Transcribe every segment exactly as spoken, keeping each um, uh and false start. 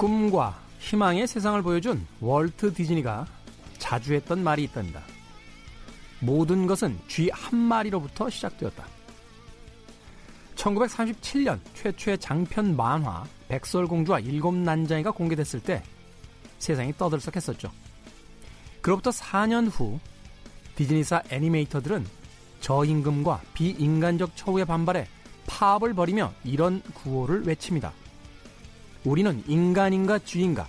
꿈과 희망의 세상을 보여준 월트 디즈니가 자주 했던 말이 있답니다. 모든 것은 쥐 한 마리로부터 시작되었다. 천구백삼십칠 년 최초의 장편 만화 백설공주와 일곱 난장이가 공개됐을 때 세상이 떠들썩했었죠. 그로부터 사 년 후 디즈니사 애니메이터들은 저임금과 비인간적 처우에 반발해 파업을 벌이며 이런 구호를 외칩니다. 우리는 인간인가 쥐인가?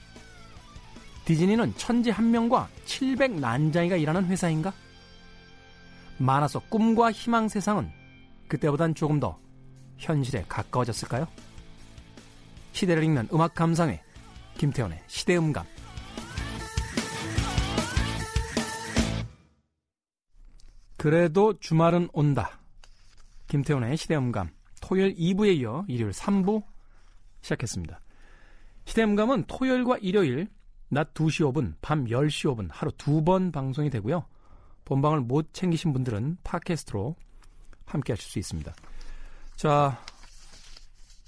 디즈니는 천재 한 명과 칠백 난장이가 일하는 회사인가? 만화 속 꿈과 희망 세상은 그때보단 조금 더 현실에 가까워졌을까요? 시대를 읽는 음악 감상회, 김태원의 시대음감. 그래도 주말은 온다. 김태훈의 시대음감. 토요일 이 부에 이어 일요일 삼 부 시작했습니다. 시대음감은 토요일과 일요일 낮 두 시 오 분, 밤 열 시 오 분 하루 두 번 방송이 되고요. 본방을 못 챙기신 분들은 팟캐스트로 함께 하실 수 있습니다. 자,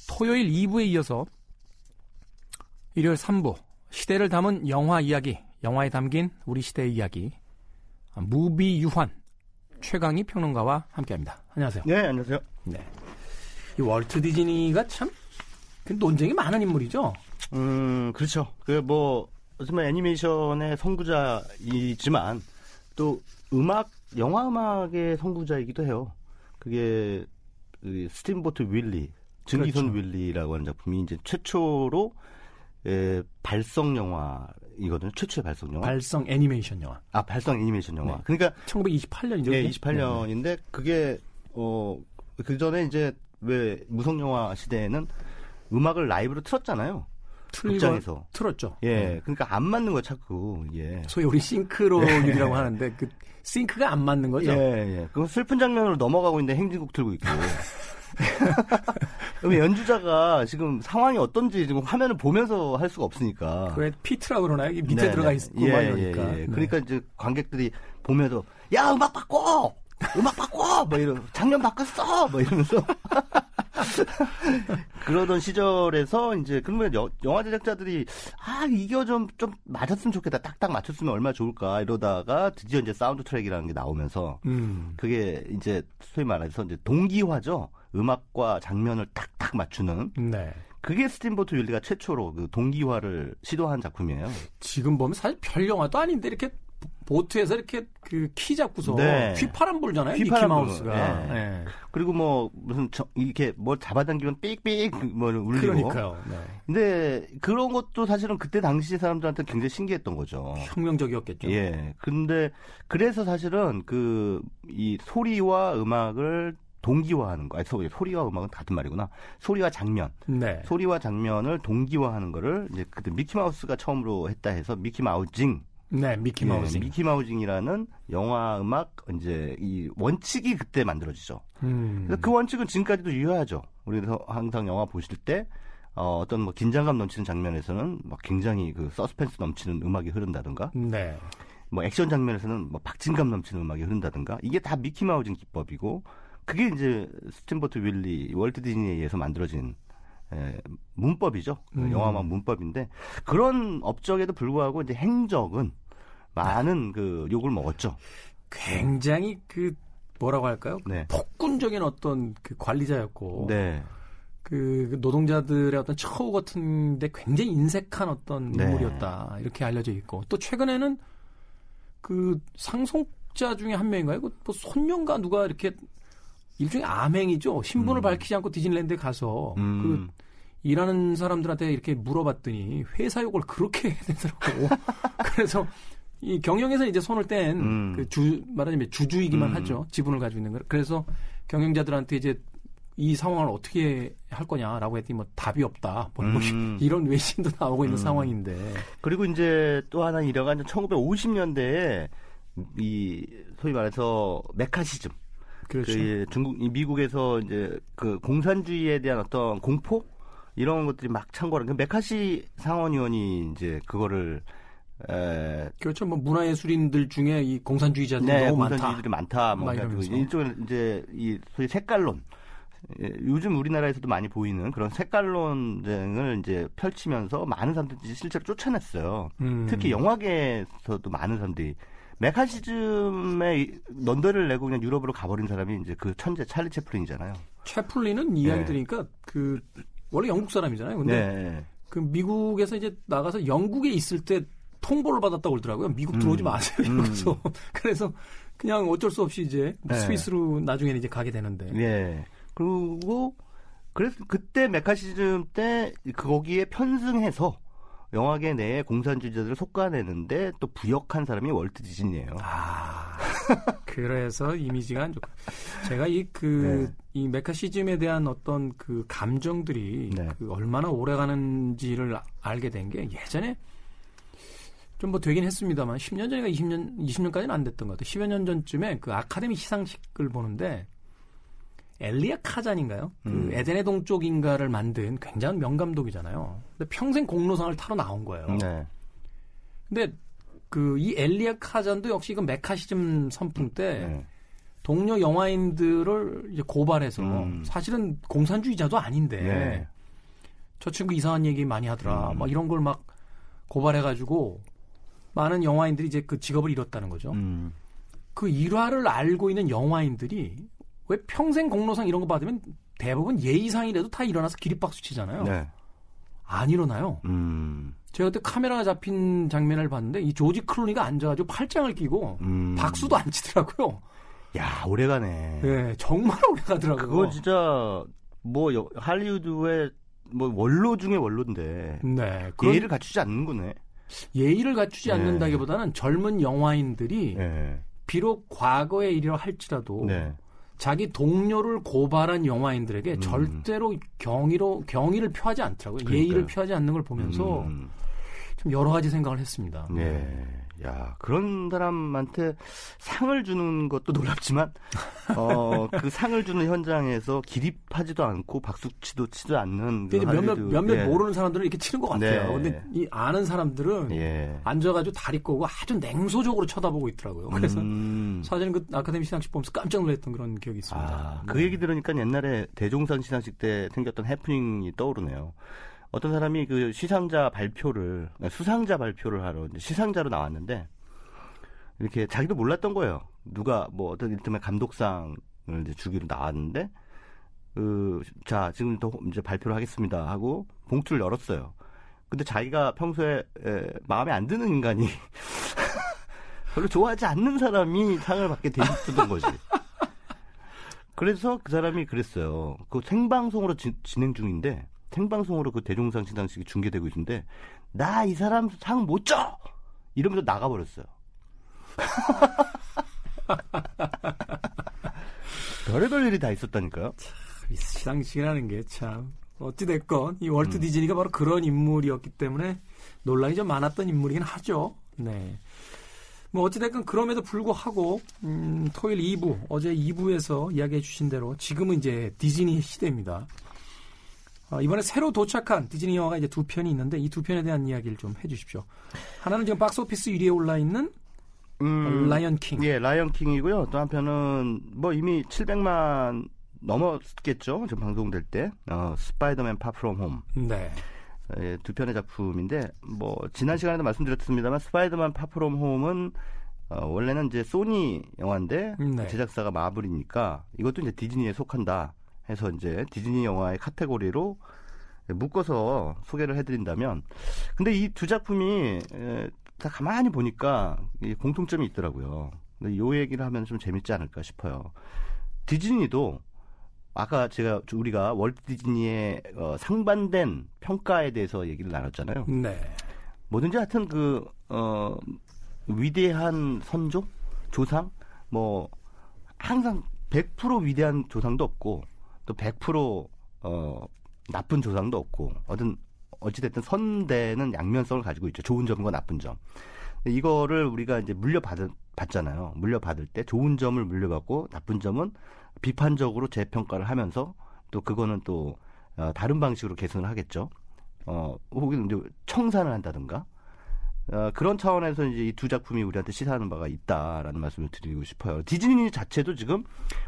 토요일 이 부에 이어서 일요일 삼 부 시대를 담은 영화 이야기, 영화에 담긴 우리 시대의 이야기, 무비 유환 최강희 평론가와 함께합니다. 안녕하세요. 네, 안녕하세요. 네, 이 월트 디즈니가 참 논쟁이 많은 인물이죠. 음, 그렇죠. 그 뭐 어쩌면 애니메이션의 선구자이지만 또 음악, 영화 음악의 선구자이기도 해요. 그게 스팀보트 윌리, 증기선 그렇죠. 윌리라고 하는 작품이 이제 최초로 예, 발성 영화이거든요. 최초의 발성 영화. 발성 애니메이션 영화. 아, 발성 애니메이션 영화. 네. 그러니까 천구백이십팔 년이죠. 네, 이십팔 년인데 네. 그게 어, 그 전에 이제 왜 무성 영화 시대에는 음악을 라이브로 틀었잖아요. 극장에서 틀었죠. 예, 네. 그러니까 안 맞는 거 자꾸. 예. 소위 우리 싱크로율이라고 예. 하는데 그 싱크가 안 맞는 거죠. 예, 예. 그건 슬픈 장면으로 넘어가고 있는데 행진곡 틀고 있고. 그럼 연주자가 지금 상황이 어떤지 지금 화면을 보면서 할 수가 없으니까. 왜 피트라고 그러나요? 밑에 네네. 들어가 있고 예, 막 이러니까. 예, 예. 네. 그러니까 이제 관객들이 보면서 야 음악 바꿔, 음악 바꿔, 뭐 이런 장면 바꿨어, 뭐 이러면서 그러던 시절에서 이제 그러면 여, 영화 제작자들이 아 이거 좀 좀 맞았으면 좋겠다, 딱딱 맞췄으면 얼마나 좋을까 이러다가 드디어 이제 사운드 트랙이라는 게 나오면서 음. 그게 이제 소위 말해서 이제 동기화죠. 음악과 장면을 딱딱 맞추는. 네. 그게 스팀보트 윌리가 최초로 그 동기화를 시도한 작품이에요. 지금 보면 사실 별 영화도 아닌데 이렇게 보트에서 이렇게 그 키 잡고서 네. 휘파람 불잖아요. 미키 마우스가. 네. 네. 그리고 뭐 무슨 저, 이렇게 뭘 잡아당기면 삑삑 뭐 울리고. 그러니까요. 네. 근데 그런 것도 사실은 그때 당시 사람들한테 굉장히 신기했던 거죠. 혁명적이었겠죠. 예. 근데 그래서 사실은 그 이 소리와 음악을 동기화하는 거, 아니, 소, 소리와 음악은 같은 말이구나. 소리와 장면, 네. 소리와 장면을 동기화하는 거를 이제 그때 미키 마우스가 처음으로 했다 해서 미키 마우징, 네, 미키 마우징, 예, 미키 마우징이라는 영화 음악 이제 이 원칙이 그때 만들어지죠. 음. 그래서 그 원칙은 지금까지도 유효하죠. 우리가 항상 영화 보실 때 어, 어떤 뭐 긴장감 넘치는 장면에서는 막 굉장히 그 서스펜스 넘치는 음악이 흐른다든가. 네. 뭐 액션 장면에서는 뭐 박진감 넘치는 음악이 흐른다든가. 이게 다 미키 마우징 기법이고. 그게 이제 스팀보트 윌리, 월트 디즈니에 의해서 만들어진 에, 문법이죠. 음. 영화만 문법인데 그런 업적에도 불구하고 이제 행적은 많은 그 욕을 먹었죠. 굉장히 그 뭐라고 할까요? 네. 폭군적인 어떤 그 관리자였고 네. 그 노동자들의 어떤 처우 같은데 굉장히 인색한 어떤 인물이었다 네. 이렇게 알려져 있고 또 최근에는 그 상속자 중에 한 명인가요? 뭐 손녀인가 누가 이렇게 일종의 암행이죠. 신분을 음. 밝히지 않고 디즈니랜드에 가서 음. 그 일하는 사람들한테 이렇게 물어봤더니 회사 욕을 그렇게 해야 되더라고. 그래서 이 경영에서 이제 손을 뗀 음. 그 주, 말하자면 주주이기만 음. 하죠. 지분을 가지고 있는 걸. 그래서 경영자들한테 이제 이 상황을 어떻게 할 거냐라고 했더니 뭐 답이 없다. 뭐 음. 이런 외신도 나오고 있는 음. 상황인데. 그리고 이제 또 하나 일화가 천구백오십 년대에 이 소위 말해서 메카시즘. 그렇죠. 그 중국, 미국에서 이제 그 공산주의에 대한 어떤 공포 이런 것들이 막 창궐한 그 메카시 상원의원이 이제 그거를 에... 그렇죠. 뭐 문화예술인들 중에 이 공산주의자들이 네, 너무 공산주의자들이 많다. 많다. 뭐 이쪽은 이제 이 소위 색깔론 요즘 우리나라에서도 많이 보이는 그런 색깔론쟁을 이제 펼치면서 많은 사람들이 실제로 쫓아냈어요. 음. 특히 영화계에서도 많은 사람들이 메카시즘에 넌더를 내고 그냥 유럽으로 가버린 사람이 이제 그 천재 찰리 채플린이잖아요. 채플린은 이야기 네. 들으니까 그 원래 영국 사람이잖아요. 근데 네. 그 미국에서 이제 나가서 영국에 있을 때 통보를 받았다고 그러더라고요. 미국 들어오지 음. 마세요. 이러면서. 음. 그래서 그냥 어쩔 수 없이 이제 네. 스위스로 나중에는 이제 가게 되는데. 네. 그리고 그래서 그때 메카시즘 때 거기에 편승해서 영화계 내에 공산주의자들을 솎아내는데 또 부역한 사람이 월트 디즈니예요. 아, 그래서 이미지가 안 좋고. 제가 이 그 이 네. 메카시즘에 대한 어떤 그 감정들이 네. 그 얼마나 오래가는지를 알게 된 게 예전에 좀 뭐 되긴 했습니다만 십 년 전인가 이십 년, 이십 년까지는 안 됐던 것 같아요. 십여 년 전쯤에 그 아카데미 시상식을 보는데 엘리야 카잔인가요? 음. 그 에덴의 동쪽인가를 만든 굉장한 명감독이잖아요. 근데 평생 공로상을 타러 나온 거예요. 네. 근데 그 이 엘리야 카잔도 역시 그 메카시즘 선풍 때 네. 동료 영화인들을 이제 고발해서 음. 사실은 공산주의자도 아닌데 네. 저 친구 이상한 얘기 많이 하더라. 음. 막 이런 걸 막 고발해가지고 많은 영화인들이 이제 그 직업을 잃었다는 거죠. 음. 그 일화를 알고 있는 영화인들이 왜 평생 공로상 이런 거 받으면 대부분 예의상이라도 다 일어나서 기립박수 치잖아요. 네. 안 일어나요. 음. 제가 그때 카메라가 잡힌 장면을 봤는데 이 조지 클루니가 앉아가지고 팔짱을 끼고 음. 박수도 안 치더라고요. 야, 오래가네. 네, 정말 오래가더라고요. 그거 진짜 뭐 할리우드의 뭐 원로 중에 원로인데 네, 예의를 갖추지 않는 거네. 예의를 갖추지 네. 않는다기보다는 젊은 영화인들이 네. 비록 과거의 일이라 할지라도 네. 자기 동료를 고발한 영화인들에게 음. 절대로 경의로, 경의를 표하지 않더라고요. 그러니까요. 예의를 표하지 않는 걸 보면서 음. 좀 여러 가지 생각을 했습니다. 네. 야, 그런 사람한테 상을 주는 것도 놀랍지만, 어, 그 상을 주는 현장에서 기립하지도 않고 박수치도 치지 않는. 그 몇몇, 몇몇 예. 모르는 사람들은 이렇게 치는 것 같아요. 네. 근데 이 아는 사람들은 예. 앉아가지고 다리 꼬고 아주 냉소적으로 쳐다보고 있더라고요. 그래서 음. 사실은 그 아카데미 시상식 보면서 깜짝 놀랐던 그런 기억이 있습니다. 아, 그 얘기 들으니까 옛날에 대종상 시상식 때 생겼던 해프닝이 떠오르네요. 어떤 사람이 그 시상자 발표를, 수상자 발표를 하러 시상자로 나왔는데, 이렇게 자기도 몰랐던 거예요. 누가 뭐 어떤 일종의 감독상을 이제 주기로 나왔는데, 그, 자, 지금 또 이제 발표를 하겠습니다 하고 봉투를 열었어요. 근데 자기가 평소에 에, 마음에 안 드는 인간이, 별로 좋아하지 않는 사람이 상을 받게 돼 있었던 거지. 그래서 그 사람이 그랬어요. 그 생방송으로 지, 진행 중인데, 생방송으로 그 대종상 시상식이 중계되고 있는데 나 이 사람 상 못 줘! 이러면서 나가버렸어요. 별의별 일이 다 있었다니까요. 참, 이 시상식이라는 게 참 어찌됐건 이 월트 음. 디즈니가 바로 그런 인물이었기 때문에 논란이 좀 많았던 인물이긴 하죠. 네. 뭐 어찌됐건 그럼에도 불구하고 음, 토요일 이 부, 어제 이 부에서 이야기해 주신 대로 지금은 이제 디즈니 시대입니다. 이번에 새로 도착한 디즈니 영화가 이제 두 편이 있는데 이 두 편에 대한 이야기를 좀 해주십시오. 하나는 지금 박스오피스 일 위에 올라 있는 음, 라이언 킹. 예, 라이언 킹이고요. 또 한편은 뭐 이미 칠백만 넘었겠죠. 지금 방송될 때 어, 스파이더맨 파 프롬 홈. 네. 예, 두 편의 작품인데 뭐 지난 시간에도 말씀드렸습니다만 스파이더맨 파 프롬 홈은 어, 원래는 이제 소니 영화인데 네. 제작사가 마블이니까 이것도 이제 디즈니에 속한다. 해서 이제 디즈니 영화의 카테고리로 묶어서 소개를 해드린다면, 근데 이 두 작품이 다 가만히 보니까 공통점이 있더라고요. 근데 요 얘기를 하면 좀 재밌지 않을까 싶어요. 디즈니도 아까 제가 우리가 월트 디즈니의 상반된 평가에 대해서 얘기를 나눴잖아요. 네. 뭐든지 하여튼 그 어, 위대한 선조, 조상, 뭐 항상 백 퍼센트 위대한 조상도 없고. 또 백 퍼센트 어, 나쁜 조상도 없고 어든 어찌됐든 선대는 양면성을 가지고 있죠. 좋은 점과 나쁜 점. 이거를 우리가 이제 물려받았잖아요. 물려받을 때 좋은 점을 물려받고 나쁜 점은 비판적으로 재평가를 하면서 또 그거는 또 어, 다른 방식으로 개선을 하겠죠. 어, 혹은 이제 청산을 한다든가 어, 그런 차원에서 이제 이 두 작품이 우리한테 시사하는 바가 있다라는 말씀을 드리고 싶어요. 디즈니 자체도 지금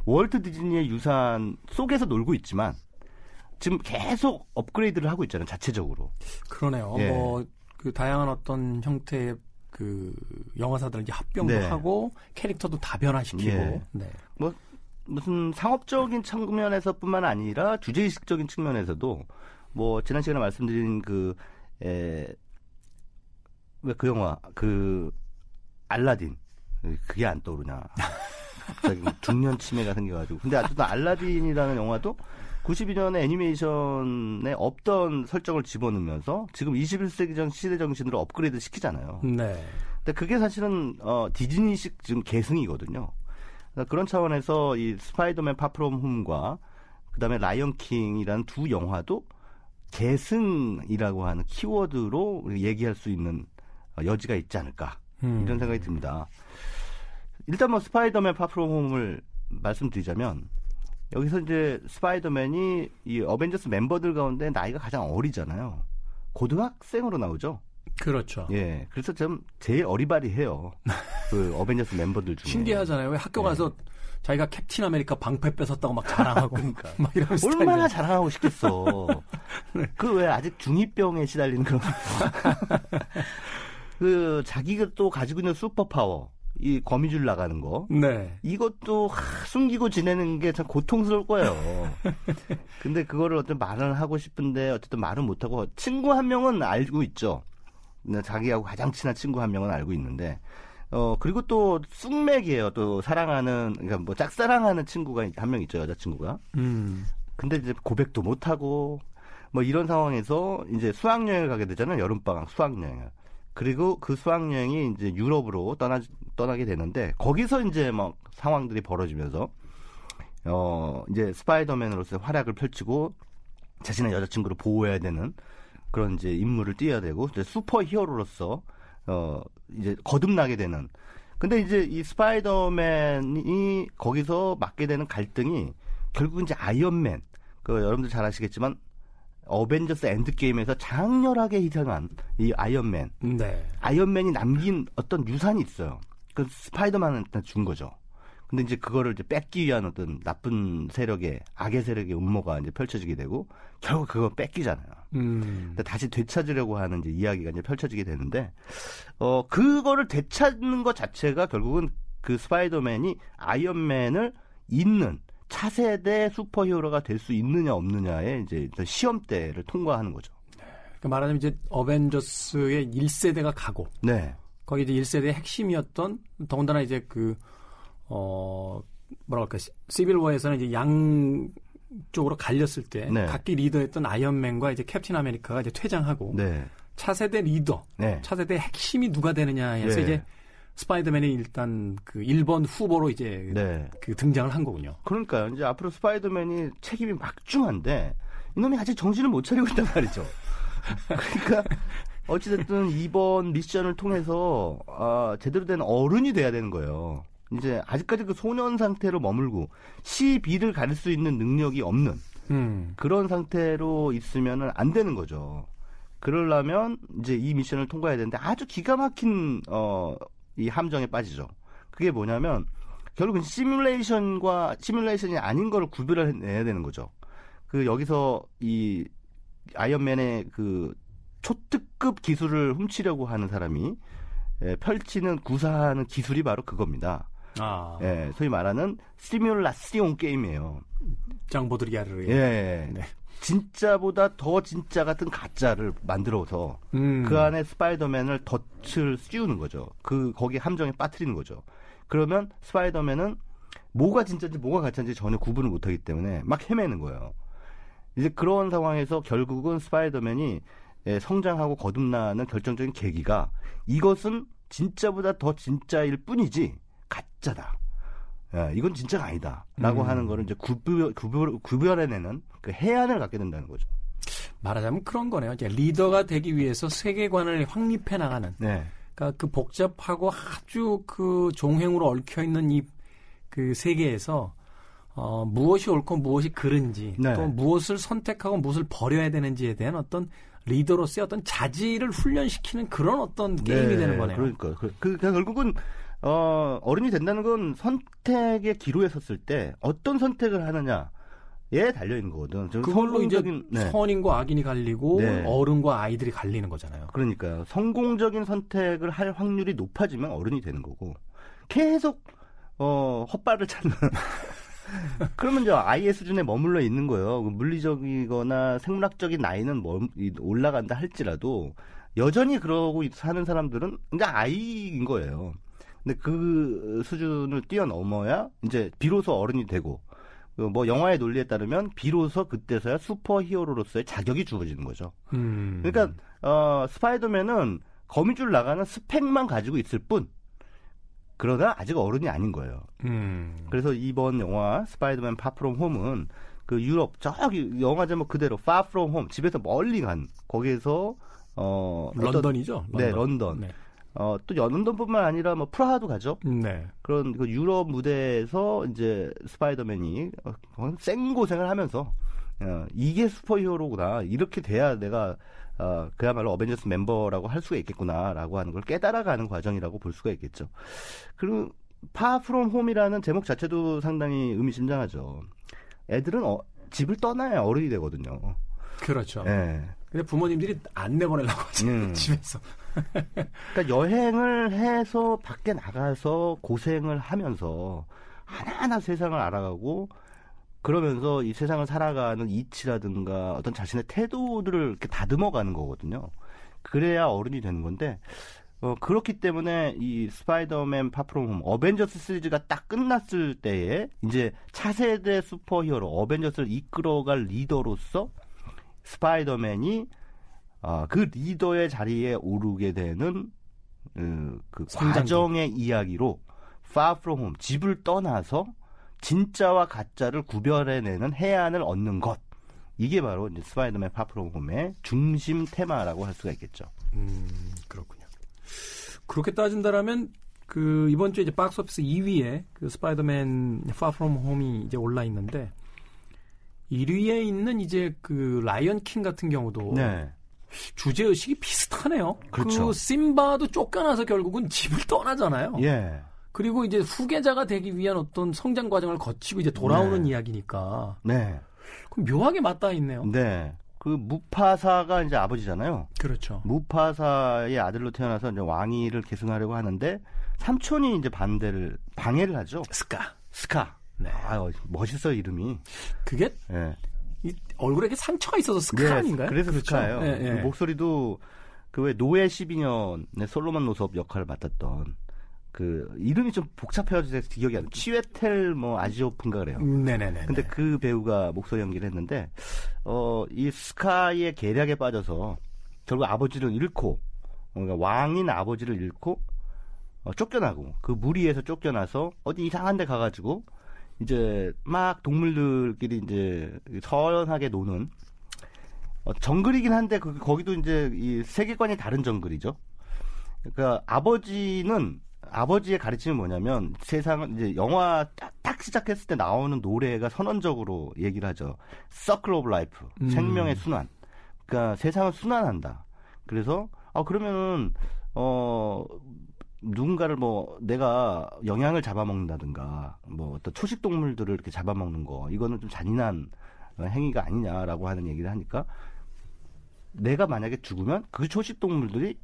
월트 디즈니의 유산 속에서 놀고 있지만 지금 계속 업그레이드를 하고 있잖아요, 자체적으로. 그러네요. 예. 뭐 그 다양한 어떤 형태의 그 영화사들 이제 합병도 네. 하고 캐릭터도 다변화시키고. 예. 네. 뭐 무슨 상업적인 측면에서뿐만 아니라 주제의식적인 측면에서도 뭐 지난 시간에 말씀드린 그 에, 왜 그 영화 그 알라딘 그게 안 떠오르냐. 갑자기 중년 치매가 생겨가지고. 근데 아직도 알라딘이라는 영화도 구십이 년에 애니메이션에 없던 설정을 집어넣으면서 지금 이십일 세기 전 시대 정신으로 업그레이드 시키잖아요. 네. 근데 그게 사실은 어, 디즈니식 지금 계승이거든요. 그런 차원에서 이 스파이더맨 파 프롬 홈과 그다음에 라이언 킹이라는 두 영화도 계승이라고 하는 키워드로 얘기할 수 있는 여지가 있지 않을까. 음. 이런 생각이 듭니다. 일단 뭐 스파이더맨 파 프롬 홈을 말씀드리자면 여기서 이제 스파이더맨이 이 어벤져스 멤버들 가운데 나이가 가장 어리잖아요. 고등학생으로 나오죠. 그렇죠. 예, 그래서 좀 제일 어리바리해요. 그 어벤져스 멤버들 중에. 신기하잖아요. 왜 학교 가서 예. 자기가 캡틴 아메리카 방패 뺏었다고 막 자랑하고 그러니까. 막 이런 얼마나 스타일이야. 자랑하고 싶겠어. 네. 그 왜 아직 중이 병에 시달리는 그런. 그 자기가 또 가지고 있는 슈퍼 파워. 이 거미줄 나가는 거. 네. 이것도 하, 숨기고 지내는 게 참 고통스러울 거예요. 근데 그거를 어떤 말은 하고 싶은데 어쨌든 말은 못 하고 친구 한 명은 알고 있죠. 자기하고 가장 친한 친구 한 명은 알고 있는데 어 그리고 또 쑥맥이에요. 또 사랑하는 그러니까 뭐 짝사랑하는 친구가 한 명 있죠. 여자 친구가. 음. 근데 이제 고백도 못 하고 뭐 이런 상황에서 이제 수학 여행을 가게 되잖아요. 여름 방학 수학 여행을. 그리고 그 수학 여행이 이제 유럽으로 떠나 떠나게 되는데 거기서 이제 막 상황들이 벌어지면서 어 이제 스파이더맨으로서 활약을 펼치고 자신의 여자친구를 보호해야 되는 그런 이제 임무를 띄어야 되고 이제 슈퍼히어로로서 어 이제 거듭나게 되는. 근데 이제 이 스파이더맨이 거기서 맞게 되는 갈등이 결국 이제 아이언맨 그 여러분들 잘 아시겠지만. 어벤져스 엔드게임에서 장렬하게 희생한 이 아이언맨. 네. 아이언맨이 남긴 어떤 유산이 있어요. 그 스파이더맨한테 준 거죠. 근데 이제 그거를 이제 뺏기 위한 어떤 나쁜 세력의, 악의 세력의 음모가 이제 펼쳐지게 되고, 결국 그거 뺏기잖아요. 음. 근데 다시 되찾으려고 하는 이제 이야기가 이제 펼쳐지게 되는데, 어, 그거를 되찾는 것 자체가 결국은 그 스파이더맨이 아이언맨을 잇는, 차세대 슈퍼히어로가 될 수 있느냐 없느냐의 이제 시험대를 통과하는 거죠. 그러니까 말하자면 이제 어벤져스의 일 세대가 가고, 네. 거기 이제 일 세대의 핵심이었던 더군다나 이제 그 어, 뭐랄까 시빌워에서는 이제 양 쪽으로 갈렸을 때 네. 각기 리더했던 아이언맨과 이제 캡틴 아메리카가 이제 퇴장하고 네. 차세대 리더, 네. 차세대 핵심이 누가 되느냐에서 네. 이제. 스파이더맨이 일단 그 일 번 후보로 이제 네. 그 등장을 한 거군요. 그러니까요. 이제 앞으로 스파이더맨이 책임이 막중한데 이놈이 아직 정신을 못 차리고 있단 말이죠. 그러니까 어찌됐든 이번 미션을 통해서 아, 제대로 된 어른이 돼야 되는 거예요. 이제 아직까지 그 소년 상태로 머물고 시비를 가릴 수 있는 능력이 없는 음. 그런 상태로 있으면 안 되는 거죠. 그러려면 이제 이 미션을 통과해야 되는데 아주 기가 막힌 어 이 함정에 빠지죠. 그게 뭐냐면 결국은 시뮬레이션과 시뮬레이션이 아닌 걸 구별을 해야 되는 거죠. 그 여기서 이 아이언맨의 그 초특급 기술을 훔치려고 하는 사람이 예, 펼치는 구사하는 기술이 바로 그겁니다. 아, 예, 소위 말하는 시뮬라시온 게임이에요. 장보드리아르. 예, 네. 진짜보다 더 진짜 같은 가짜를 만들어서 음. 그 안에 스파이더맨을 덫을 씌우는 거죠. 그 거기 함정에 빠뜨리는 거죠. 그러면 스파이더맨은 뭐가 진짜인지 뭐가 가짜인지 전혀 구분을 못하기 때문에 막 헤매는 거예요. 이제 그런 상황에서 결국은 스파이더맨이 성장하고 거듭나는 결정적인 계기가 이것은 진짜보다 더 진짜일 뿐이지 가짜다. 야, 이건 진짜가 아니다라고 음. 하는 거를 이제 구별, 구별, 구별해내는 그 해안을 갖게 된다는 거죠. 말하자면 그런 거네요. 이제 리더가 되기 위해서 세계관을 확립해 나가는. 네. 그러니까 그 복잡하고 아주 그 종횡으로 얽혀 있는 이 그 세계에서 어, 무엇이 옳고 무엇이 그른지 네. 또 무엇을 선택하고 무엇을 버려야 되는지에 대한 어떤 리더로서의 어떤 자질을 훈련시키는 그런 어떤 게임이 네, 되는 거네요. 그러니까 그, 그 결국은 어, 어른이 된다는 건 선택의 기로에 섰을 때 어떤 선택을 하느냐. 예, 달려있는 거거든. 그걸로 성공적인, 이제 네. 선인과 악인이 갈리고 네. 어른과 아이들이 갈리는 거잖아요. 그러니까요. 성공적인 선택을 할 확률이 높아지면 어른이 되는 거고 계속 어, 헛발을 찾는 그러면 이제 아이의 수준에 머물러 있는 거예요. 물리적이거나 생물학적인 나이는 올라간다 할지라도 여전히 그러고 사는 사람들은 그러니까 아이인 거예요. 근데 그 수준을 뛰어넘어야 이제 비로소 어른이 되고 뭐 영화의 논리에 따르면 비로소 그때서야 슈퍼히어로로서의 자격이 주어지는 거죠. 음. 그러니까 어, 스파이더맨은 거미줄 나가는 스펙만 가지고 있을 뿐 그러나 아직 어른이 아닌 거예요. 음. 그래서 이번 영화 스파이더맨 Far From Home은 그 유럽 저기 영화 제목 그대로 Far From Home 집에서 멀리 간 거기에서 어, 런던이죠. 런던. 네, 런던. 네. 어, 또 런던뿐만 아니라 뭐 프라하도 가죠. 네. 그런 그 유럽 무대에서 이제 스파이더맨이 생고생을 하면서 어, 이게 슈퍼히어로구나 이렇게 돼야 내가 어, 그야말로 어벤져스 멤버라고 할 수가 있겠구나라고 하는 걸 깨달아가는 과정이라고 볼 수가 있겠죠. 그리고 Far From Home이라는 제목 자체도 상당히 의미심장하죠. 애들은 어, 집을 떠나야 어른이 되거든요. 그렇죠. 네. 근데 부모님들이 안 내보내려고 하죠. 음. 집에서. 그러니까 여행을 해서 밖에 나가서 고생을 하면서 하나하나 세상을 알아가고 그러면서 이 세상을 살아가는 이치라든가 어떤 자신의 태도들을 이렇게 다듬어가는 거거든요. 그래야 어른이 되는 건데 어, 그렇기 때문에 이 스파이더맨 Far From Home 어벤져스 시리즈가 딱 끝났을 때에 이제 차세대 슈퍼히어로 어벤져스를 이끌어갈 리더로서 스파이더맨이 어, 그 리더의 자리에 오르게 되는 어, 그 과정의 이야기로 Far From Home 집을 떠나서 진짜와 가짜를 구별해내는 해안을 얻는 것 이게 바로 이제 스파이더맨 Far From Home의 중심 테마라고 할 수가 있겠죠. 음 그렇군요. 그렇게 따진다라면 그 이번 주에 이제 박스오피스 이 위에 그 스파이더맨 Far From Home이 이제 올라 있는데. 일 위에 있는 이제 그 라이언 킹 같은 경우도 네. 주제 의식이 비슷하네요. 그렇죠. 그 심바도 쫓겨나서 결국은 집을 떠나잖아요. 예. 그리고 이제 후계자가 되기 위한 어떤 성장 과정을 거치고 이제 돌아오는 네. 이야기니까. 네. 그럼 묘하게 맞닿아 있네요. 네. 그 무파사가 이제 아버지잖아요. 그렇죠. 무파사의 아들로 태어나서 이제 왕위를 계승하려고 하는데 삼촌이 이제 반대를 방해를 하죠. 스카. 스카. 네. 아, 멋있어 이름이. 그게 네. 이 얼굴에 이렇게 상처가 있어서 스카 네, 아닌가요? 그래서 그렇죠? 스카예요. 네, 네. 그 목소리도 그 왜 노예 십이 년의 솔로몬 노섭 역할을 맡았던 그 이름이 좀 복잡해져서 기억이 안 나요. 치웨텔 뭐 아지오프인가 그래요. 네네네. 네, 네, 근데 네. 그 배우가 목소리 연기를 했는데 어, 이 스카의 계략에 빠져서 결국 아버지를 잃고 그러니까 왕인 아버지를 잃고 어, 쫓겨나고 그 무리에서 쫓겨나서 어디 이상한 데 가가지고 이제 막 동물들끼리 이제 서연하게 노는 어, 정글이긴 한데 그, 거기도 이제 이 세계관이 다른 정글이죠. 그러니까 아버지는 아버지의 가르침이 뭐냐면 세상은 이제 영화 딱, 딱 시작했을 때 나오는 노래가 선언적으로 얘기를 하죠. Circle of Life 음. 생명의 순환. 그러니까 세상은 순환한다. 그래서 아 그러면은 어. 누군가를 뭐 내가 영양을 잡아먹는다든가 뭐 어떤 초식 동물들을 이렇게 잡아먹는 거 이거는 좀 잔인한 행위가 아니냐라고 하는 얘기를 하니까 내가 만약에 죽으면 그 초식 동물들이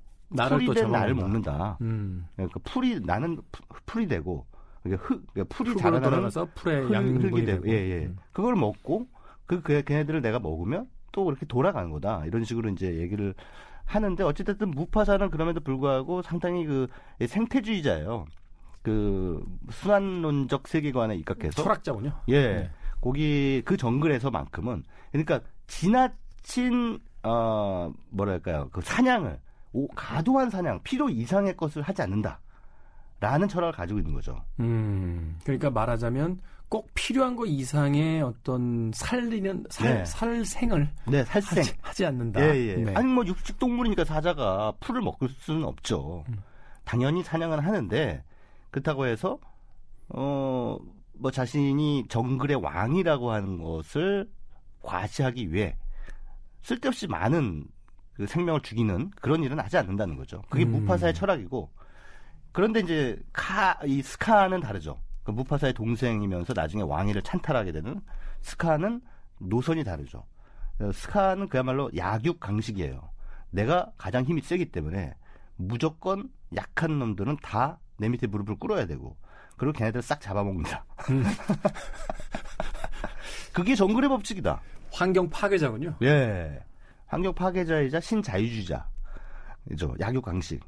풀이 된 나를 먹는다. 음. 그러니까 풀이 나는 풀이 되고 그러니까 흙 그러니까 풀이 자라나는 풀의 양분이 되고 예예 예. 음. 그걸 먹고 그, 그 걔네들을 내가 먹으면 또 이렇게 돌아가는 거다 이런 식으로 이제 얘기를. 하는데 어찌됐든 무파사는 그럼에도 불구하고 상당히 그 생태주의자예요. 그 순환론적 세계관에 입각해서 철학자군요. 예, 네. 거기 그 정글에서만큼은 그러니까 지나친 어, 뭐랄까요 그 사냥을 오, 과도한 사냥 필요 이상의 것을 하지 않는다라는 철학을 가지고 있는 거죠. 음, 그러니까 말하자면. 꼭 필요한 거 이상의 어떤 살리는 살, 네. 살생을 네, 살생. 하지, 하지 않는다. 예, 예. 네. 아니 뭐 육식 동물이니까 사자가 풀을 먹을 수는 없죠. 음. 당연히 사냥은 하는데 그렇다고 해서 어, 뭐 자신이 정글의 왕이라고 하는 것을 과시하기 위해 쓸데없이 많은 그 생명을 죽이는 그런 일은 하지 않는다는 거죠. 그게 음. 무파사의 철학이고, 그런데 이제 카, 이 스카는 다르죠. 그 무파사의 동생이면서 나중에 왕위를 찬탈하게 되는 스카는 노선이 다르죠. 스카는 그야말로 약육 강식이에요. 내가 가장 힘이 세기 때문에 무조건 약한 놈들은 다 내 밑에 무릎을 꿇어야 되고, 그리고 걔네들을 싹 잡아먹는다. 음. 그게 정글의 법칙이다. 환경 파괴자군요. 예, 환경 파괴자이자 신자유주의자. 그죠. 약육 강식.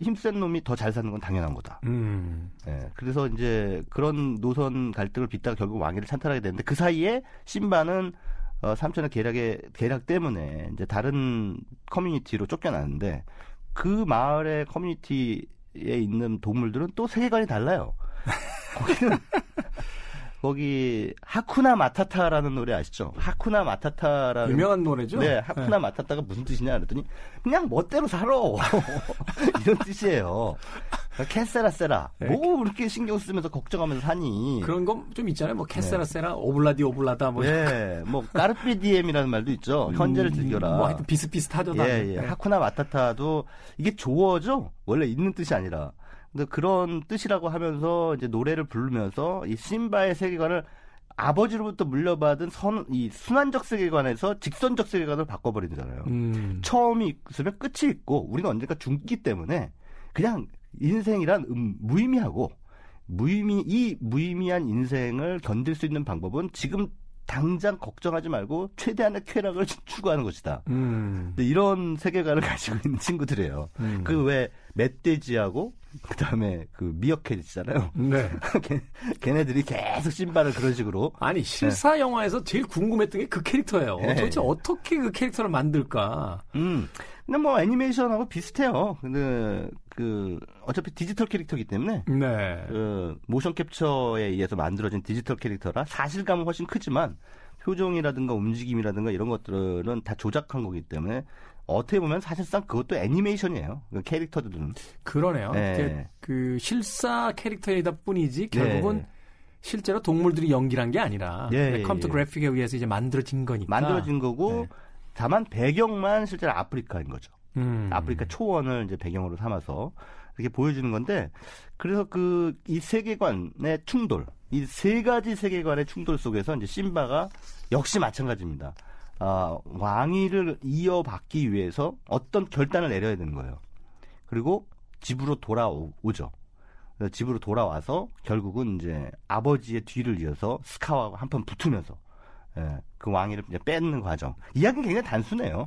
힘센 놈이 더 잘 사는 건 당연한 거다. 음. 예. 그래서 이제 그런 노선 갈등을 빚다가 결국 왕위를 찬탈하게 되는데, 그 사이에 심바는 어, 삼촌의 계략에, 계략 때문에 이제 다른 커뮤니티로 쫓겨나는데, 그 마을의 커뮤니티에 있는 동물들은 또 세계관이 달라요. 거기는 거기 하쿠나 마타타라는 노래 아시죠? 하쿠나 마타타라는 유명한 노래죠? 네, 하쿠나 네. 마타타가 무슨 뜻이냐 그랬더니 그냥 멋대로 살아. 이런 뜻이에요. 캐세라세라. 뭐 이렇게 신경 쓰면서 걱정하면서 사니. 그런 건 좀 있잖아요. 뭐 캐세라세라, 네. 오블라디 오블라다 뭐. 네, 뭐 까르피디엠이라는 말도 있죠. 현재를 즐겨라. 음, 뭐 하여튼 비슷비슷하죠. 예, 예. 네. 하쿠나 마타타도 이게 조어죠. 원래 있는 뜻이 아니라. 그런 뜻이라고 하면서 이제 노래를 부르면서 이 심바의 세계관을 아버지로부터 물려받은 선, 이 순환적 세계관에서 직선적 세계관을 바꿔버리잖아요. 음. 처음이 있으면 끝이 있고, 우리는 언젠가 죽기 때문에 그냥 인생이란 음, 무의미하고 무의미 이 무의미한 인생을 견딜 수 있는 방법은 지금 당장 걱정하지 말고 최대한의 쾌락을 추구하는 것이다. 음. 이런 세계관을 가지고 있는 친구들이에요. 음. 그 외 멧돼지하고 그 다음에 그 미어캣이잖아요. 네. 걔네들이 계속 신발을 그런 식으로. 아니 실사 네. 영화에서 제일 궁금했던 게 그 캐릭터예요. 네. 도대체 어떻게 그 캐릭터를 만들까? 음. 근데 뭐 애니메이션하고 비슷해요. 근데 그 어차피 디지털 캐릭터이기 때문에 네. 그 모션 캡처에 의해서 만들어진 디지털 캐릭터라 사실감은 훨씬 크지만 표정이라든가 움직임이라든가 이런 것들은 다 조작한 거기 때문에. 어떻게 보면 사실상 그것도 애니메이션이에요. 그 캐릭터들은. 그러네요. 네. 그 실사 캐릭터이다 뿐이지 결국은 네. 실제로 동물들이 연기란 게 아니라 네. 컴퓨터 그래픽에 의해서 이제 만들어진 거니까. 만들어진 거고 네. 다만 배경만 실제로 아프리카인 거죠. 음. 아프리카 초원을 이제 배경으로 삼아서 이렇게 보여주는 건데, 그래서 그 이 세계관의 충돌, 이 세 가지 세계관의 충돌 속에서 이제 심바가 역시 마찬가지입니다. 아, 왕위를 이어받기 위해서 어떤 결단을 내려야 되는 거예요. 그리고 집으로 돌아오죠. 그래서 집으로 돌아와서 결국은 이제 아버지의 뒤를 이어서 스카와 한판 붙으면서 예, 그 왕위를 이제 뺏는 과정. 이야기는 굉장히 단순해요.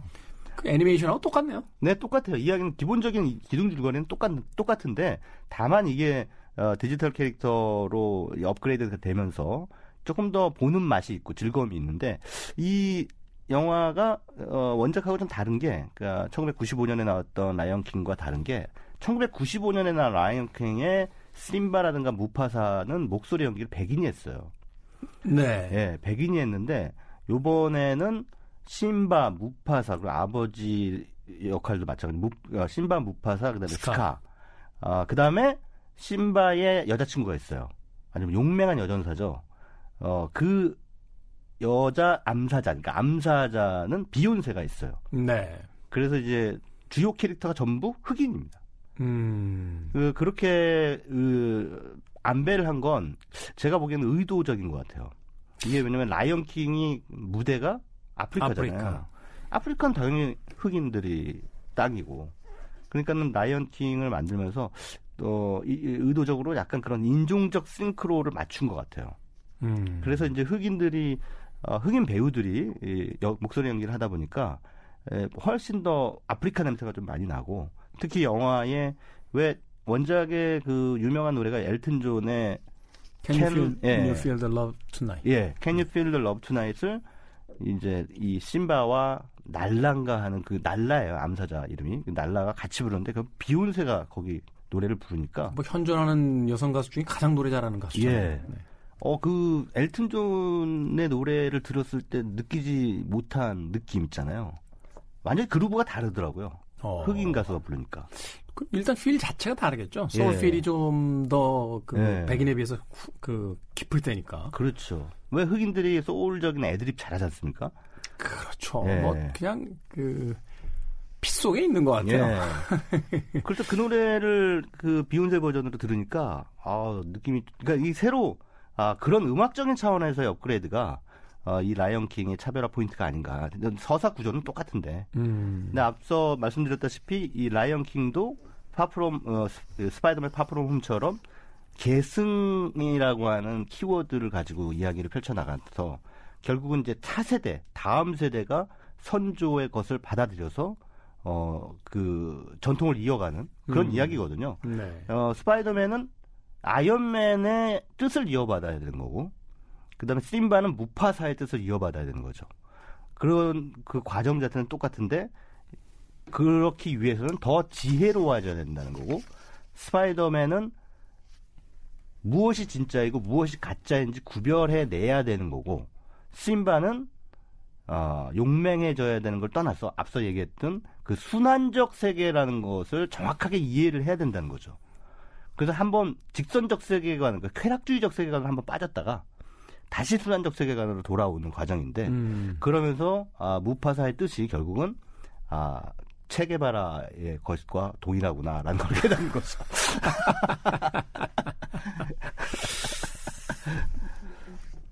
그 애니메이션하고 똑같네요. 네, 똑같아요. 이야기는 기본적인 기둥줄거리는 똑같, 똑같은데 다만 이게 어, 디지털 캐릭터로 업그레이드가 되면서 조금 더 보는 맛이 있고 즐거움이 있는데, 이 영화가 원작하고 좀 다른 게, 그러니까 천구백구십오 년에 나왔던 라이언킹과 다른 게, 천구백구십오 년에 나온 라이언킹의 심바라든가 무파사는 목소리 연기를 백인이 했어요. 네. 예, 백인이 했는데 요번에는 심바, 무파사, 그리고 아버지 역할도 마찬가지. 무, 심바, 무파사, 그다음에 스카. 스카. 아, 그다음에 심바의 여자친구가 있어요. 아니면 용맹한 여전사죠. 어, 그 여자 암사자, 그러니까 암사자는 비욘세가 있어요. 네. 그래서 이제 주요 캐릭터가 전부 흑인입니다. 음. 그, 그렇게, 그, 안배를 한 건 제가 보기에는 의도적인 것 같아요. 이게 왜냐면 라이언킹이 무대가 아프리카잖아요. 아프리카. 아프리카는 당연히 흑인들이 땅이고. 그러니까는 라이언킹을 만들면서, 어, 이, 의도적으로 약간 그런 인종적 싱크로를 맞춘 것 같아요. 음. 그래서 이제 흑인들이, 어, 흑인 배우들이 이, 여, 목소리 연기를 하다 보니까 에, 훨씬 더 아프리카 냄새가 좀 많이 나고, 특히 영화에 왜 원작의 그 유명한 노래가 엘튼 존의 Can, Can, you, feel, 예, Can You Feel the Love Tonight? 예, Can You Feel the Love Tonight을 이제 이 심바와 날라인가 하는 그 날라예요, 암사자 이름이. 그 날라가 같이 부르는데 그 비욘세가 거기 노래를 부르니까 뭐 현존하는 여성 가수 중에 가장 노래 잘하는 가수죠. 예. 네. 어, 그, 엘튼 존의 노래를 들었을 때 느끼지 못한 느낌 있잖아요. 완전히 그루브가 다르더라고요. 어. 흑인 가수가 부르니까. 그 일단 휠 자체가 다르겠죠. 소울 예. 휠이 좀 더 그 예. 백인에 비해서 후, 그 깊을 테니까. 그렇죠. 왜 흑인들이 소울적인 애드립 잘하지 않습니까? 그렇죠. 예. 뭐, 그냥 그, 속에 있는 것 같아요. 예. 그래서 그 노래를 그 비욘세 버전으로 들으니까 아 느낌이 그러니까 이 새로 아 그런 음악적인 차원에서의 업그레이드가 어, 이 라이언킹의 차별화 포인트가 아닌가. 서사 구조는 똑같은데. 음. 근데 앞서 말씀드렸다시피 이 라이언킹도 파프롬 어, 스파이더맨 파프롬 홈처럼 계승이라고 하는 키워드를 가지고 이야기를 펼쳐나가서 결국은 이제 차세대, 다음 세대가 선조의 것을 받아들여서 어, 그 전통을 이어가는 그런 음. 이야기거든요. 네. 어, 스파이더맨은 아이언맨의 뜻을 이어받아야 되는 거고 그 다음에 심바는 무파사의 뜻을 이어받아야 되는 거죠. 그런 그 과정 자체는 똑같은데 그렇기 위해서는 더 지혜로워져야 된다는 거고 스파이더맨은 무엇이 진짜이고 무엇이 가짜인지 구별해내야 되는 거고 심바는 어, 용맹해져야 되는 걸 떠나서 앞서 얘기했던 그 순환적 세계라는 것을 정확하게 이해를 해야 된다는 거죠. 그래서 한번 직선적 세계관, 그러니까 쾌락주의적 세계관을 한번 빠졌다가 다시 순환적 세계관으로 돌아오는 과정인데 음. 그러면서 아, 무파사의 뜻이 결국은 아, 체게바라의 것과 동일하구나라는 걸 깨닫는 거죠.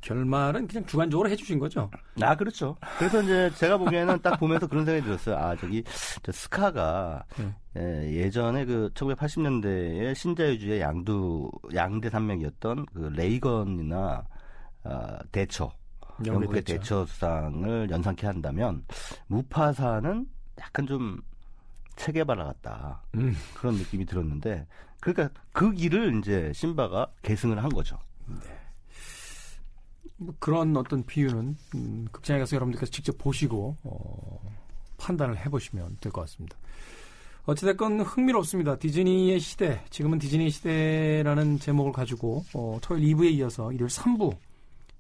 결말은 그냥 주관적으로 해주신 거죠? 아 그렇죠. 그래서 이제 제가 보기에는 딱 보면서 그런 생각이 들었어요. 아 저기 저 스카가 네. 예, 예전에 그 천구백팔십 년대에 신자유주의 양두 양대 산맥이었던 그 레이건이나 어, 대처 영국의 대처 수상을 연상케 한다면 무파사는 약간 좀 체게바라 같다 음. 그런 느낌이 들었는데 그러니까 그 길을 이제 심바가 계승을 한 거죠. 네. 뭐 그런 어떤 비유는 음, 극장에 가서 여러분들께서 직접 보시고 어, 판단을 해보시면 될 것 같습니다. 어찌됐건 흥미롭습니다. 디즈니의 시대, 지금은 디즈니 시대라는 제목을 가지고 어, 토요일 이 부에 이어서 일요일 삼 부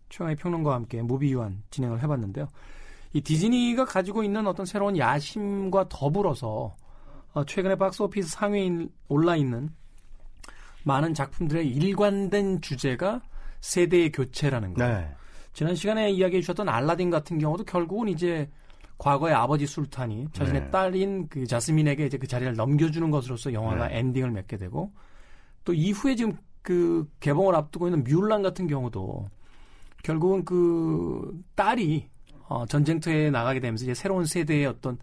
최강의 평론가와 함께 무비유한 진행을 해봤는데요. 이 디즈니가 가지고 있는 어떤 새로운 야심과 더불어서 어, 최근에 박스오피스 상위에 올라있는 많은 작품들의 일관된 주제가 세대의 교체라는 거. 네. 지난 시간에 이야기해 주셨던 알라딘 같은 경우도 결국은 이제 과거의 아버지 술탄이 자신의 네. 딸인 그 자스민에게 이제 그 자리를 넘겨주는 것으로서 영화가 네. 엔딩을 맺게 되고 또 이후에 지금 그 개봉을 앞두고 있는 뮬란 같은 경우도 결국은 그 딸이 어 전쟁터에 나가게 되면서 이제 새로운 세대의 어떤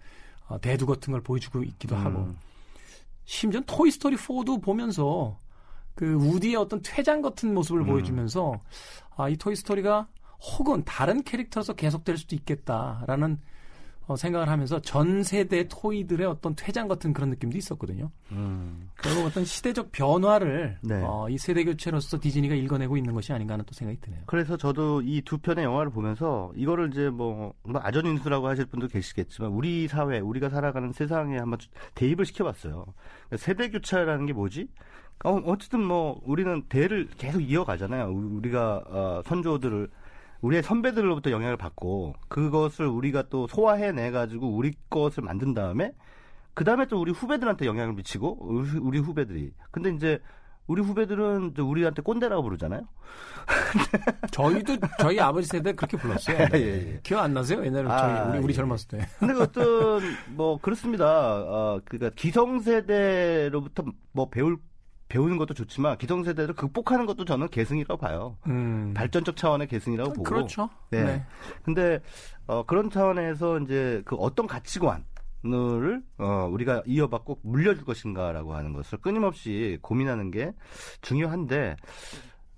어 대두 같은 걸 보여주고 있기도 음. 하고 심지어 토이스토리 사도 보면서 그 우디의 어떤 퇴장 같은 모습을 음. 보여주면서 아, 이 토이스토리가 혹은 다른 캐릭터에서 계속될 수도 있겠다라는 어, 생각을 하면서 전 세대 토이들의 어떤 퇴장 같은 그런 느낌도 있었거든요. 음. 결국 어떤 시대적 변화를 네. 어, 이 세대 교체로서 디즈니가 읽어내고 있는 것이 아닌가 하는 또 생각이 드네요. 그래서 저도 이 두 편의 영화를 보면서 이거를 이제 뭐 아전인수라고 하실 분도 계시겠지만 우리 사회, 우리가 살아가는 세상에 한번 대입을 시켜봤어요. 그러니까 세대 교체라는 게 뭐지? 어, 어쨌든 뭐 우리는 대를 계속 이어가잖아요. 우리가 어, 선조들을 우리의 선배들로부터 영향을 받고 그것을 우리가 또 소화해내가지고 우리 것을 만든 다음에 그 다음에 또 우리 후배들한테 영향을 미치고 우리, 우리 후배들이 근데 이제 우리 후배들은 우리한테 꼰대라고 부르잖아요. 저희도 저희 아버지 세대 그렇게 불렀어요. 네. 예, 예. 기억 안 나세요? 옛날에 아, 저희 우리, 우리 예. 젊었을 때. 근데 어떤 뭐 그렇습니다. 어, 그러니까 기성세대로부터 뭐 배울 배우는 것도 좋지만 기성세대를 극복하는 것도 저는 계승이라고 봐요. 음. 발전적 차원의 계승이라고 보고. 그렇죠. 네. 네. 근데 어, 그런 차원에서 이제 그 어떤 가치관을 어, 우리가 이어받고 물려줄 것인가라고 하는 것을 끊임없이 고민하는 게 중요한데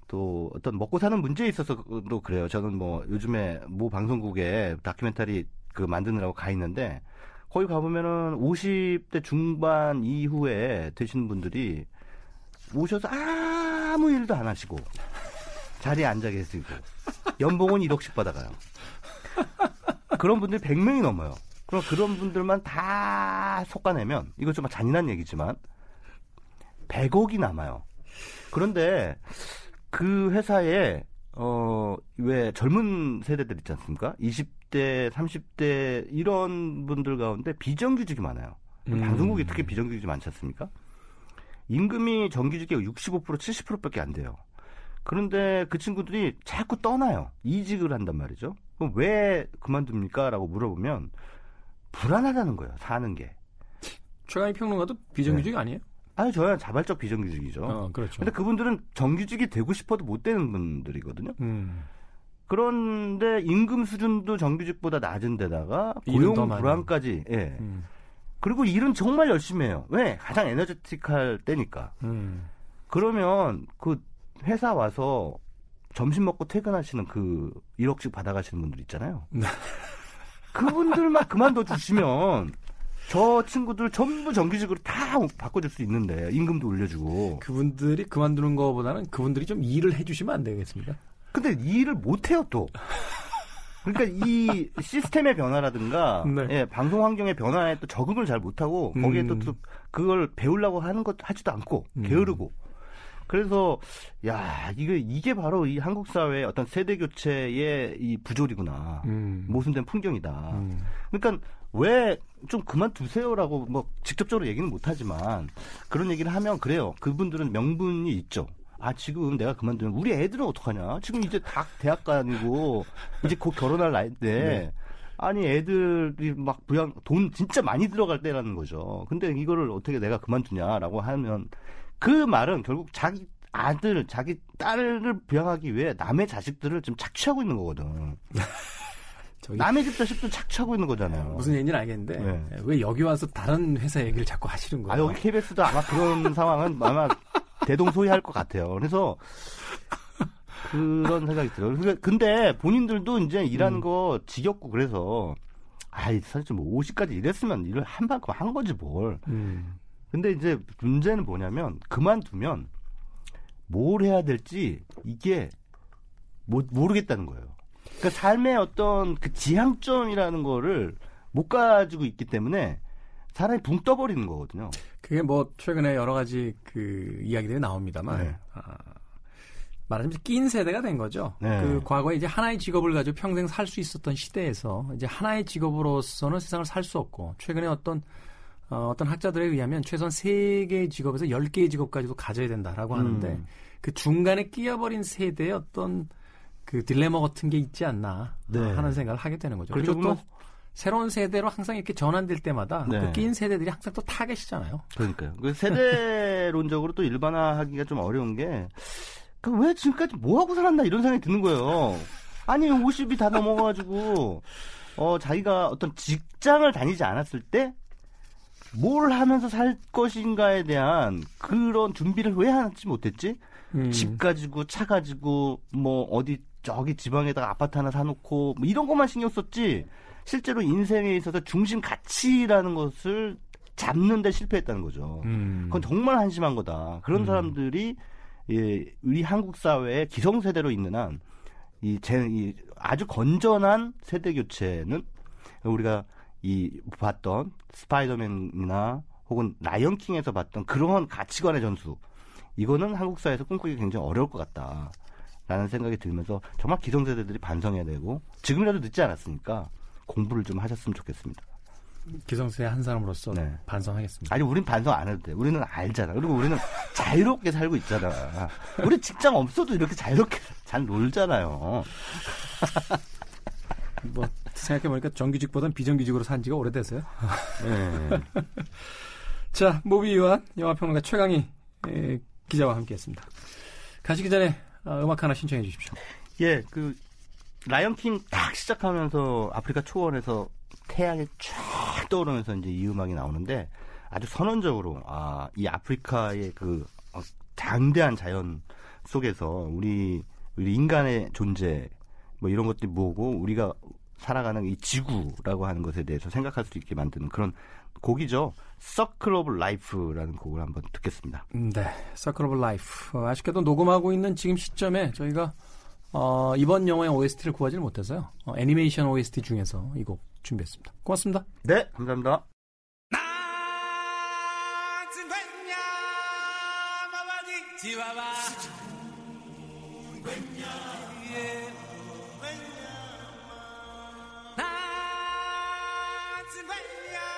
또 어떤 먹고 사는 문제에 있어서도 그래요. 저는 뭐 요즘에 모 방송국에 다큐멘터리 그 만드느라고 가 있는데 거기 가보면은 오십 대 중반 이후에 되시는 분들이 오셔서 아무 일도 안 하시고 자리에 앉아 계시고 연봉은 일억씩 받아가요. 그런 분들이 백 명이 넘어요. 그럼 그런 분들만 다 솎아내면 이거 좀 잔인한 얘기지만 백억이 남아요. 그런데 그 회사에 어, 왜 젊은 세대들 있지 않습니까? 이십 대, 삼십 대 이런 분들 가운데 비정규직이 많아요. 음. 방송국이 특히 비정규직이 많지 않습니까? 임금이 정규직의 육십오 퍼센트, 칠십 퍼센트밖에 안 돼요. 그런데 그 친구들이 자꾸 떠나요. 이직을 한단 말이죠. 그럼 왜 그만둡니까? 라고 물어보면 불안하다는 거예요. 사는 게. 최강희 평론가도 비정규직 네. 아니에요? 아니, 저야 자발적 비정규직이죠. 어, 그렇죠. 근데 그분들은 정규직이 되고 싶어도 못 되는 분들이거든요. 음. 그런데 임금 수준도 정규직보다 낮은 데다가 고용 불안까지. 예. 음. 그리고 일은 정말 열심히 해요. 왜? 가장 에너제틱할 때니까. 음. 그러면 그 회사 와서 점심 먹고 퇴근하시는 그 일억씩 받아가시는 분들 있잖아요. 그분들만 그만둬 주시면 저 친구들 전부 정규직으로 다 바꿔줄 수 있는데 임금도 올려주고. 그분들이 그만두는 거보다는 그분들이 좀 일을 해주시면 안 되겠습니까? 근데 일을 못해요 또. 그러니까 이 시스템의 변화라든가 네. 예, 방송 환경의 변화에 또 적응을 잘 못하고 거기에 음. 또, 또 그걸 배우려고 하는 것도 하지도 않고 음. 게으르고. 그래서 야 이게 이게 바로 이 한국 사회의 어떤 세대 교체의 이 부조리구나. 음. 모순된 풍경이다. 음. 그러니까 왜 좀 그만두세요라고 뭐 직접적으로 얘기는 못하지만 그런 얘기를 하면 그래요. 그분들은 명분이 있죠. 아 지금 내가 그만두면 우리 애들은 어떡하냐? 지금 이제 다 대학가니고 이제 곧 결혼할 나이인데 네. 아니 애들이 막 부양 돈 진짜 많이 들어갈 때라는 거죠. 근데 이거를 어떻게 내가 그만두냐라고 하면 그 말은 결국 자기 아들, 자기 딸을 부양하기 위해 남의 자식들을 지금 착취하고 있는 거거든. 저기... 남의 집 자식도 착취하고 있는 거잖아요. 무슨 얘기인지는 알겠는데 네. 왜 여기 와서 다른 회사 얘기를 자꾸 하시는 거예요? 아 여기 케이비에스도 아마 그런 상황은 아마 대동소이할 것 같아요. 그래서 그런 생각이 들어요. 근데 본인들도 이제 일하는 음. 거 지겹고 그래서 아이 사실 뭐 오십까지 일했으면 일을 한 만큼 한 거지 뭘. 음. 근데 이제 문제는 뭐냐면 그만두면 뭘 해야 될지 이게 모, 모르겠다는 거예요. 그러니까 삶의 어떤 그 지향점이라는 거를 못 가지고 있기 때문에 사람이 붕 떠버리는 거거든요. 그게 뭐 최근에 여러 가지 그 이야기들이 나옵니다만 네. 아, 말하자면 낀 세대가 된 거죠. 네. 그 과거에 이제 하나의 직업을 가지고 평생 살 수 있었던 시대에서 이제 하나의 직업으로서는 세상을 살 수 없고 최근에 어떤 어, 어떤 학자들에 의하면 최소한 세 개의 직업에서 열 개의 직업까지도 가져야 된다라고 음. 하는데 그 중간에 끼어버린 세대의 어떤 그 딜레마 같은 게 있지 않나 네. 하는 생각을 하게 되는 거죠. 그리고 또 새로운 세대로 항상 이렇게 전환될 때마다 네. 그 끼인 세대들이 항상 또 타겟이잖아요. 그러니까요. 그 세대론적으로 또 일반화하기가 좀 어려운 게 그 왜 지금까지 뭐하고 살았나 이런 생각이 드는 거예요. 아니 오십이 다 넘어가지고 어, 자기가 어떤 직장을 다니지 않았을 때 뭘 하면서 살 것인가에 대한 그런 준비를 왜 하지 못했지? 음. 집 가지고 차 가지고 뭐 어디 저기 지방에다가 아파트 하나 사놓고 뭐 이런 것만 신경 썼지 실제로 인생에 있어서 중심 가치라는 것을 잡는 데 실패했다는 거죠. 음. 그건 정말 한심한 거다. 그런 음. 사람들이 예, 우리 한국 사회의 기성세대로 있는 한 이 제, 이 아주 건전한 세대교체는 우리가 이 봤던 스파이더맨이나 혹은 라이언킹에서 봤던 그런 가치관의 전수 이거는 한국 사회에서 꿈꾸기 굉장히 어려울 것 같다라는 생각이 들면서 정말 기성세대들이 반성해야 되고 지금이라도 늦지 않았으니까 공부를 좀 하셨으면 좋겠습니다. 기성세대 한 사람으로서 네. 반성하겠습니다. 아니 우린 반성 안 해도 돼. 우리는 알잖아. 그리고 우리는 자유롭게 살고 있잖아. 우리 직장 없어도 이렇게 자유롭게 잘 놀잖아요. 뭐 생각해보니까 정규직보단 비정규직으로 산 지가 오래됐어요. 네. 자, 모비유한 영화평론가 최강희 에, 기자와 함께했습니다. 가시기 전에 어, 음악 하나 신청해 주십시오. 예, 그 라이언킹 딱 시작하면서 아프리카 초원에서 태양이 쫙 떠오르면서 이제 이 음악이 나오는데 아주 선언적으로 아, 이 아프리카의 그 어, 장대한 자연 속에서 우리, 우리 인간의 존재 뭐 이런 것들이 뭐고 우리가 살아가는 이 지구라고 하는 것에 대해서 생각할 수 있게 만드는 그런 곡이죠. Circle of Life라는 곡을 한번 듣겠습니다. 네, Circle of Life. 어, 아쉽게도 녹음하고 있는 지금 시점에 저희가 어, 이번 영화의 오에스티를 구하지는 못해서요. 어, 애니메이션 오에스티 중에서 이 곡 준비했습니다. 고맙습니다. 네, 감사합니다. When you're